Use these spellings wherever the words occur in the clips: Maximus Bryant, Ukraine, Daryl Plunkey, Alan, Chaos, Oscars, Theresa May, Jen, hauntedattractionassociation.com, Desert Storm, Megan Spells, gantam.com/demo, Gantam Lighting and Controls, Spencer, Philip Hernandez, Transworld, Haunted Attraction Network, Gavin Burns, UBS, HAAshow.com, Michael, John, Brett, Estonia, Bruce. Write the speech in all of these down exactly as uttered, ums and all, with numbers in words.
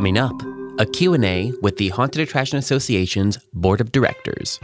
Coming up, a Q and A with the Haunted Attraction Association's Board of Directors.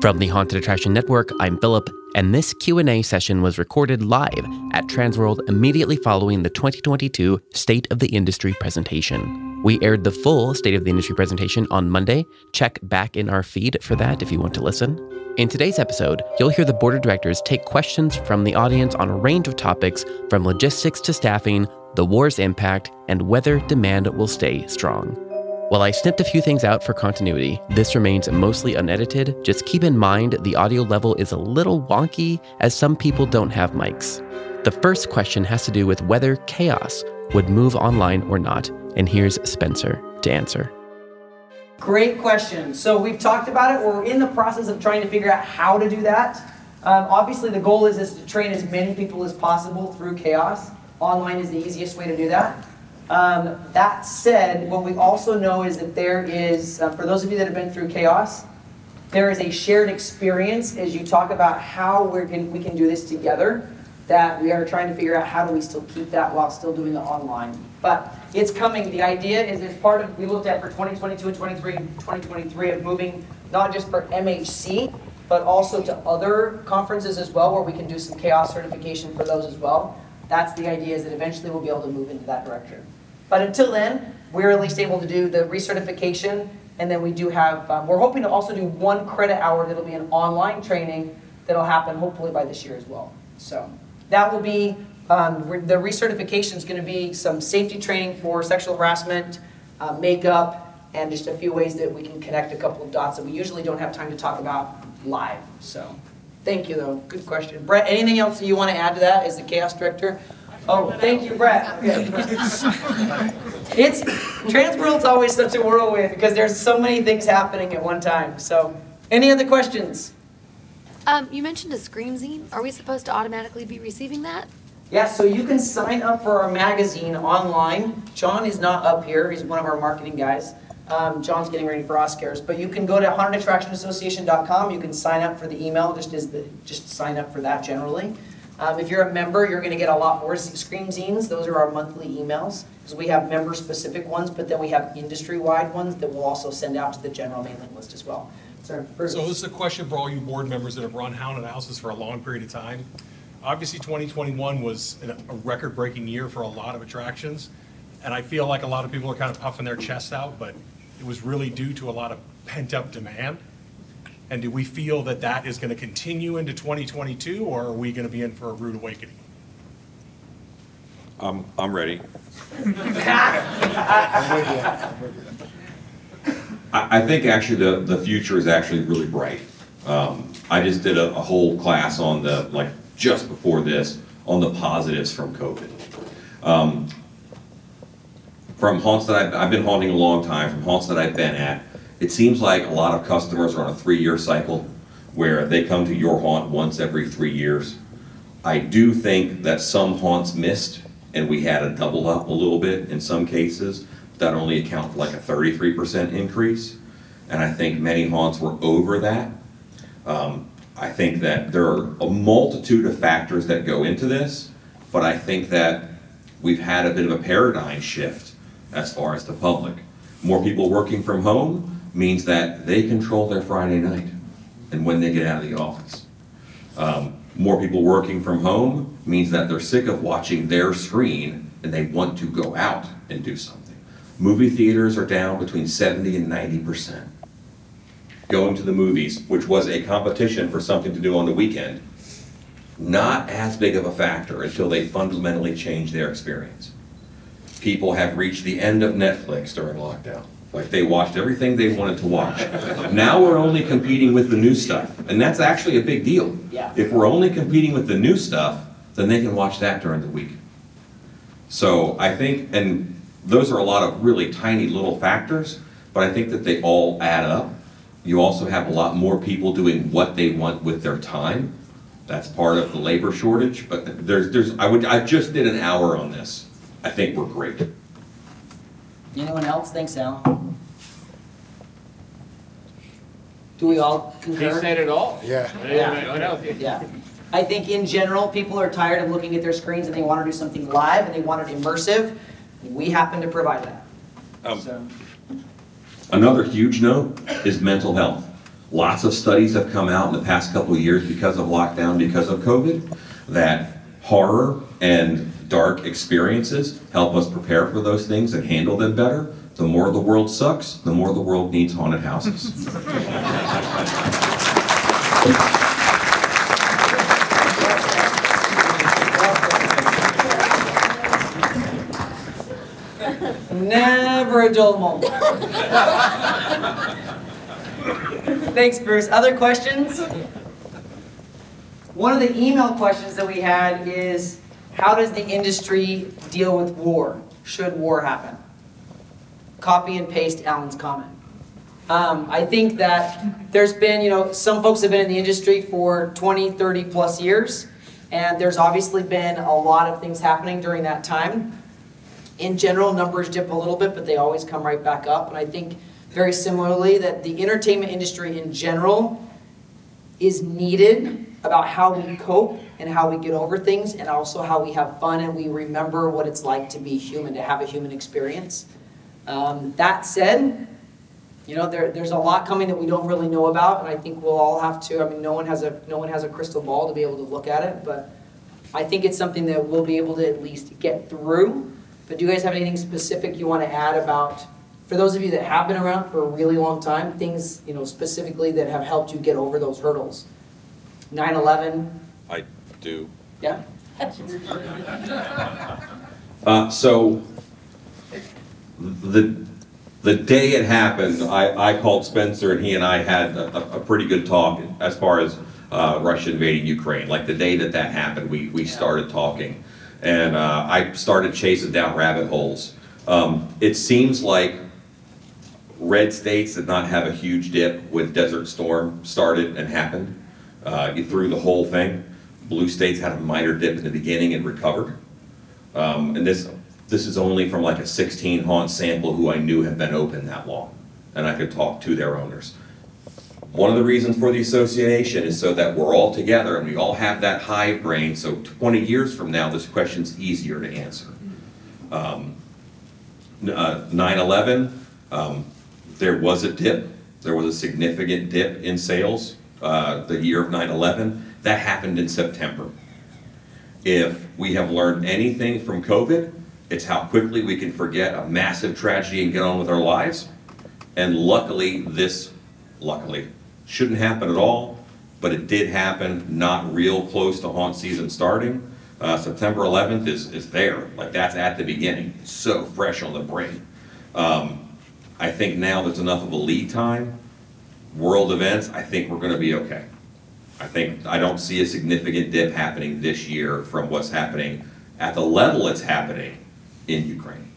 From the Haunted Attraction Network, I'm Philip, and this Q and A session was recorded live at Transworld immediately following the twenty twenty-two State of the Industry presentation. We aired the full State of the Industry presentation on Monday. Check back in our feed for that if you want to listen. In today's episode, you'll hear the Board of Directors take questions from the audience on a range of topics, from logistics to staffing, the war's impact, and whether demand will stay strong. While I snipped a few things out for continuity, this remains mostly unedited. Just keep in mind the audio level is a little wonky, as some people don't have mics. The first question has to do with whether Chaos would move online or not, and here's Spencer to answer. Great question. So we've talked about it. We're in the process of trying to figure out how to do that. Um, obviously, the goal is, is to train as many people as possible through Chaos. Online is the easiest way to do that. Um, that said, what we also know is that there is, uh, for those of you that have been through Chaos, there is a shared experience as you talk about how we're can, we can do this together, that we are trying to figure out how do we still keep that while still doing it online. But it's coming. The idea is it's part of, we looked at for twenty twenty-two and twenty twenty-three of moving not just for M H C, but also to other conferences as well, where we can do some Chaos certification for those as well. That's the idea, is that eventually we'll be able to move into that direction. But until then, we're at least able to do the recertification, and then we do have, um, we're hoping to also do one credit hour that'll be an online training that'll happen hopefully by this year as well. So that will be, um, re- the recertification is gonna be some safety training for sexual harassment, uh, makeup, and just a few ways that we can connect a couple of dots that we usually don't have time to talk about live, so. Thank you though, good question. Brett, anything else that you wanna add to that as the Chaos Director? Oh, thank you, Brett. Okay. It's Transworld's always such a whirlwind because there's so many things happening at one time. So, any other questions? Um, you mentioned a Scream zine. Are we supposed to automatically be receiving that? Yeah, so you can sign up for our magazine online. John is not up here. He's one of our marketing guys. Um, John's getting ready for Oscars. But you can go to haunted attraction association dot com. You can sign up for the email. Just as the just sign up for that generally. Um, if you're a member, you're going to get a lot more Scream zines. Those are our monthly emails, because we have member-specific ones, but then we have industry-wide ones that we'll also send out to the general mailing list as well. Sir, Bruce. So this is a question for all you board members that have run haunted houses for a long period of time. Obviously, twenty twenty-one was a record-breaking year for a lot of attractions, and I feel like a lot of people are kind of puffing their chests out, but it was really due to a lot of pent-up demand. And do we feel that that is going to continue into twenty twenty-two, or are we going to be in for a rude awakening? Um, I'm ready. I, I think actually the, the future is actually really bright. Um, I just did a, a whole class on the, like just before this, on the positives from COVID. Um, from haunts that I've, I've been haunting a long time, from haunts that I've been at, it seems like a lot of customers are on a three-year cycle where they come to your haunt once every three years. I do think that some haunts missed, and we had a double up a little bit in some cases. That only accounted for like a thirty-three percent increase, and I think many haunts were over that. Um, I think that there are a multitude of factors that go into this, but I think that we've had a bit of a paradigm shift as far as the public. More people working from home means that they control their Friday night and when they get out of the office. Um, more people working from home means that they're sick of watching their screen and they want to go out and do something. Movie theaters are down between seventy and ninety percent. Going to the movies, which was a competition for something to do on the weekend, not as big of a factor until they fundamentally change their experience. People have reached the end of Netflix during lockdown. Like they watched everything they wanted to watch. Now we're only competing with the new stuff. And that's actually a big deal. Yeah. If we're only competing with the new stuff, then they can watch that during the week. So I think, and those are a lot of really tiny little factors, but I think that they all add up. You also have a lot more people doing what they want with their time. That's part of the labor shortage, but there's, there's. I would, I just did an hour on this. I think we're great. Anyone else? Thanks, Alan. Do we all concur? They said it all. Yeah. Yeah. yeah. I think in general, people are tired of looking at their screens and they want to do something live and they want it immersive. We happen to provide that. Um, so. Another huge note is mental health. Lots of studies have come out in the past couple of years because of lockdown, because of COVID, that horror and dark experiences help us prepare for those things and handle them better. The more the world sucks, the more the world needs haunted houses. Never a dull moment. Thanks, Bruce. Other questions? One of the email questions that we had is, how does the industry deal with war, should war happen? Copy and paste Alan's comment. Um, I think that there's been, you know, some folks have been in the industry for twenty, thirty plus years, and there's obviously been a lot of things happening during that time. In general, numbers dip a little bit, but they always come right back up. And I think very similarly that the entertainment industry in general is needed about how we cope and how we get over things, and also how we have fun and we remember what it's like to be human, to have a human experience. Um, that said, you know, there, there's a lot coming that we don't really know about, and I think we'll all have to, I mean, no one has a no one has a crystal ball to be able to look at it, but I think it's something that we'll be able to at least get through. But do you guys have anything specific you want to add about, for those of you that have been around for a really long time, things, you know, specifically that have helped you get over those hurdles? nine eleven. I do. Yeah. uh, so the the day it happened, I, I called Spencer and he and I had a, a pretty good talk as far as uh, Russia invading Ukraine. Like the day that that happened, we, we yeah. started talking. And uh, I started chasing down rabbit holes. Um, it seems like red states did not have a huge dip when Desert Storm started and happened. Uh, you threw the whole thing. Blue states had a minor dip in the beginning and recovered. Um, and this this is only from like a sixteen haunt sample who I knew had been open that long, and I could talk to their owners. One of the reasons for the association is so that we're all together and we all have that hive brain, so twenty years from now this question's easier to answer. Um, uh, nine eleven, um, there was a dip. There was a significant dip in sales uh, the year of nine eleven. That happened in September. If we have learned anything from COVID, it's how quickly we can forget a massive tragedy and get on with our lives. And luckily, this, luckily, shouldn't happen at all, but it did happen, not real close to haunt season starting. Uh, September eleventh is, is there, like that's at the beginning, so fresh on the brain. Um, I think now there's enough of a lead time. World events, I think we're gonna be okay. I think, I don't see a significant dip happening this year from what's happening at the level it's happening in Ukraine.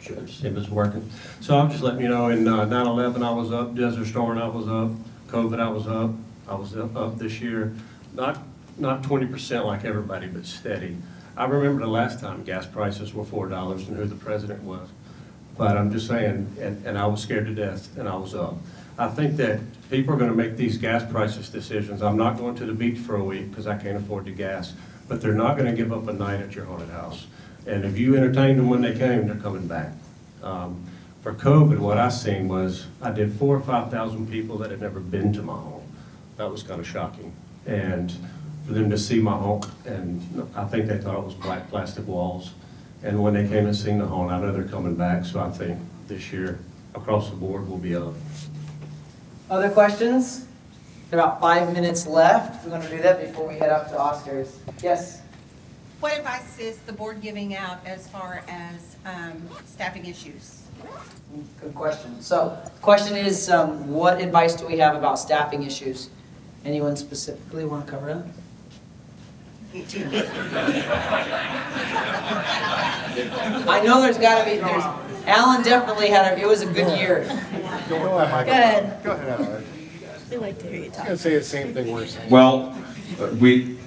Sure, it was working. So I'm just letting you know, in uh, nine eleven I was up, Desert Storm I was up, COVID I was up, I was up, up this year. Not not twenty percent like everybody, but steady. I remember the last time gas prices were four dollars and who the president was. But I'm just saying, and, and I was scared to death and I was up. I think that people are going to make these gas prices decisions. I'm not going to the beach for a week because I can't afford the gas, but they're not going to give up a night at your haunted house. And if you entertained them when they came, they're coming back. Um, for COVID, what I seen was I did four or five thousand people that had never been to my home. That was kind of shocking, and for them to see my home, and I think they thought it was black plastic walls. And when they came and seen the home, I know they're coming back. So I think this year across the board will be up. Other questions? About five minutes left. We're going to do that before we head out to Oscars. Yes? What advice is the board giving out as far as um, staffing issues? Good question. So the question is, um, what advice do we have about staffing issues? Anyone specifically want to cover that? I know there's got to be, there's, Alan definitely had a, it was a good year. Go ahead, Michael. Go ahead, Alan. We like to hear you talk. I was going to say the same thing we're saying. Well, we,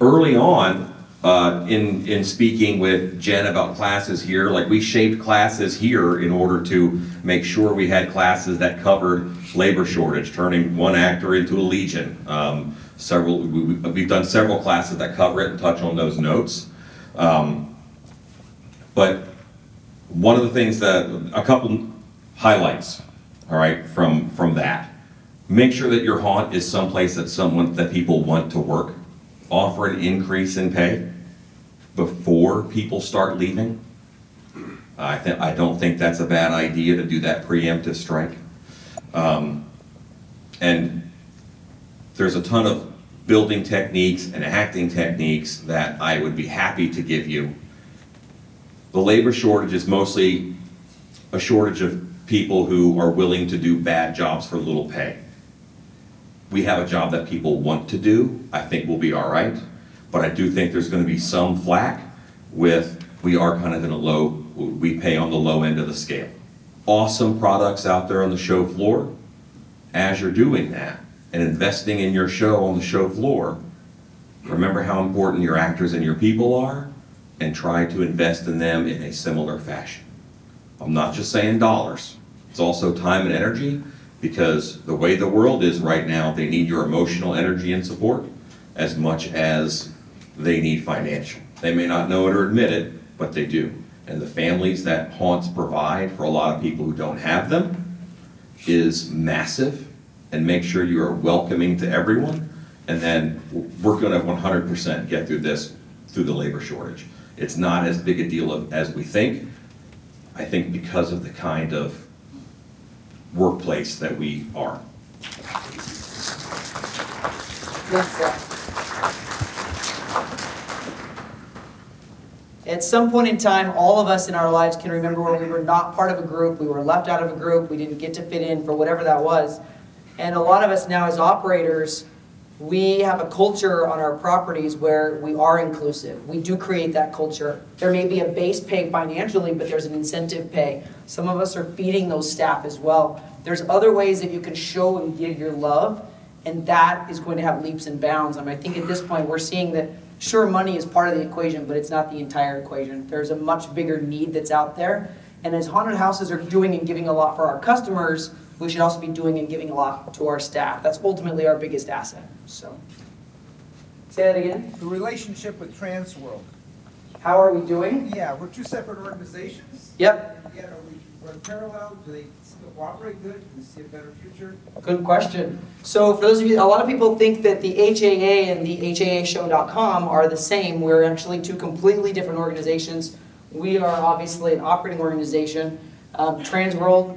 early on, uh, in, in speaking with Jen about classes here, like we shaped classes here in order to make sure we had classes that covered labor shortage, turning one actor into a legion. Um, several, we, we've done several classes that cover it and touch on those notes. Um, But one of the things that, a couple highlights, all right, from, from that. Make sure that your haunt is someplace that someone, that people want to work. Offer an increase in pay before people start leaving. I think I don't think that's a bad idea to do that preemptive strike. Um, and there's a ton of building techniques and acting techniques that I would be happy to give you. The labor shortage is mostly a shortage of people who are willing to do bad jobs for little pay. We have a job that people want to do. I think we'll be all right, but I do think there's going to be some flack with, we are kind of in a low, we pay on the low end of the scale. Awesome products out there on the show floor. As you're doing that and investing in your show on the show floor, remember how important your actors and your people are, and try to invest in them in a similar fashion. I'm not just saying dollars. It's also time and energy, because the way the world is right now, they need your emotional energy and support as much as they need financial. They may not know it or admit it, but they do. And the families that haunts provide for a lot of people who don't have them is massive. And make sure you are welcoming to everyone. And then we're going to one hundred percent get through this through the labor shortage. It's not as big a deal of, as we think. I think because of the kind of workplace that we are. Yes, sir. At some point in time, all of us in our lives can remember when we were not part of a group, we were left out of a group, we didn't get to fit in for whatever that was. And a lot of us now as operators, we have a culture on our properties where we are inclusive. We do create that culture. There may be a base pay financially, but there's an incentive pay. Some of us are feeding those staff as well. There's other ways that you can show and give your love, and that is going to have leaps and bounds. I mean, I think at this point we're seeing that, sure, money is part of the equation, but it's not the entire equation. There's a much bigger need that's out there. And as haunted houses are doing and giving a lot for our customers, we should also be doing and giving a lot to our staff. That's ultimately our biggest asset. So, say that again. The relationship with Transworld. How are we doing? Yeah, we're two separate organizations. Yep. Yeah, are we are parallel? Do they still operate good? Do we see a better future? Good question. So, for those of you, a lot of people think that the H A A and the H A A show dot com are the same. We're actually two completely different organizations. We are obviously an operating organization. Um, Transworld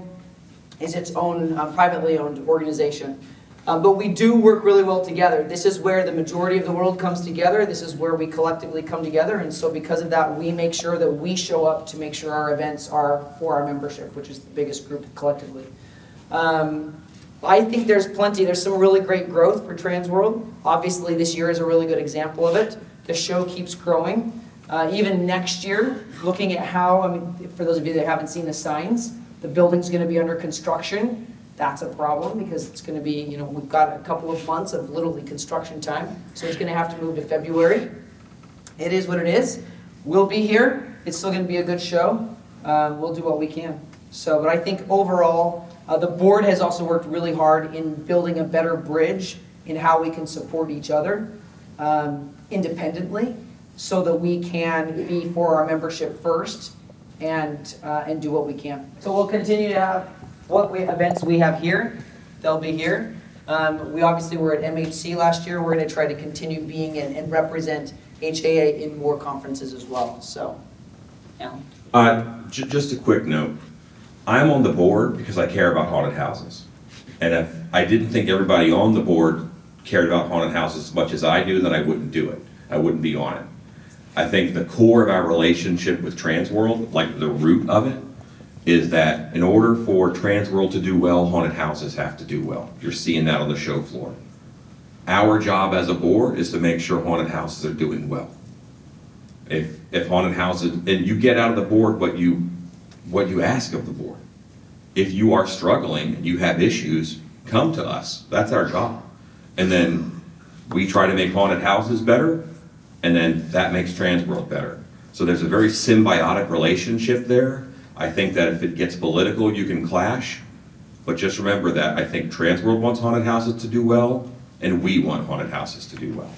is its own uh, privately owned organization. Uh, but we do work really well together. This is where the majority of the world comes together. This is where we collectively come together. And so because of that, we make sure that we show up to make sure our events are for our membership, which is the biggest group collectively. Um, I think there's plenty. There's some really great growth for Transworld. Obviously, this year is a really good example of it. The show keeps growing. Uh, even next year, looking at how, I mean, for those of you that haven't seen the signs, the building's going to be under construction. That's a problem because it's going to be, you know, we've got a couple of months of literally construction time. So it's going to have to move to February. It is what it is. We'll be here. It's still going to be a good show. Uh, we'll do what we can. So, but I think overall, uh, the board has also worked really hard in building a better bridge in how we can support each other um, independently so that we can be for our membership first. And uh, and do what we can. So we'll continue to have what we, events we have here. They'll be here. Um, we obviously were at M H C last year. We're going to try to continue being in, and represent H A A in more conferences as well. So, yeah. Uh, j- just a quick note. I'm on the board because I care about haunted houses. And if I didn't think everybody on the board cared about haunted houses as much as I do, then I wouldn't do it. I wouldn't be on it. I think the core of our relationship with Transworld, like the root of it, is that in order for Transworld to do well, haunted houses have to do well. You're seeing that on the show floor. Our job as a board is to make sure haunted houses are doing well. If if haunted houses, and you get out of the board what you what you ask of the board. If you are struggling and you have issues, come to us. That's our job. And then we try to make haunted houses better. And then that makes Transworld better. So there's a very symbiotic relationship there. I think that if it gets political, you can clash. But just remember that I think Transworld wants haunted houses to do well, and we want haunted houses to do well.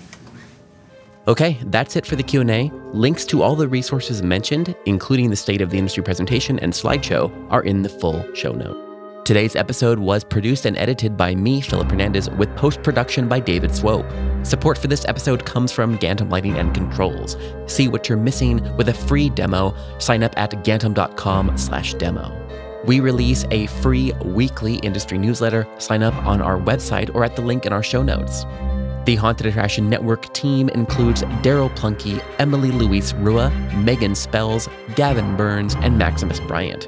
Okay, that's it for the Q and A. Links to all the resources mentioned, including the State of the Industry presentation and slideshow, are in the full show note. Today's episode was produced and edited by me, Philip Hernandez, with post-production by David Swope. Support for this episode comes from Gantam Lighting and Controls. See what you're missing with a free demo. Sign up at gantam dot com slash demo. We release a free weekly industry newsletter. Sign up on our website or at the link in our show notes. The Haunted Attraction Network team includes Daryl Plunkey, Emily Luis Rua, Megan Spells, Gavin Burns, and Maximus Bryant.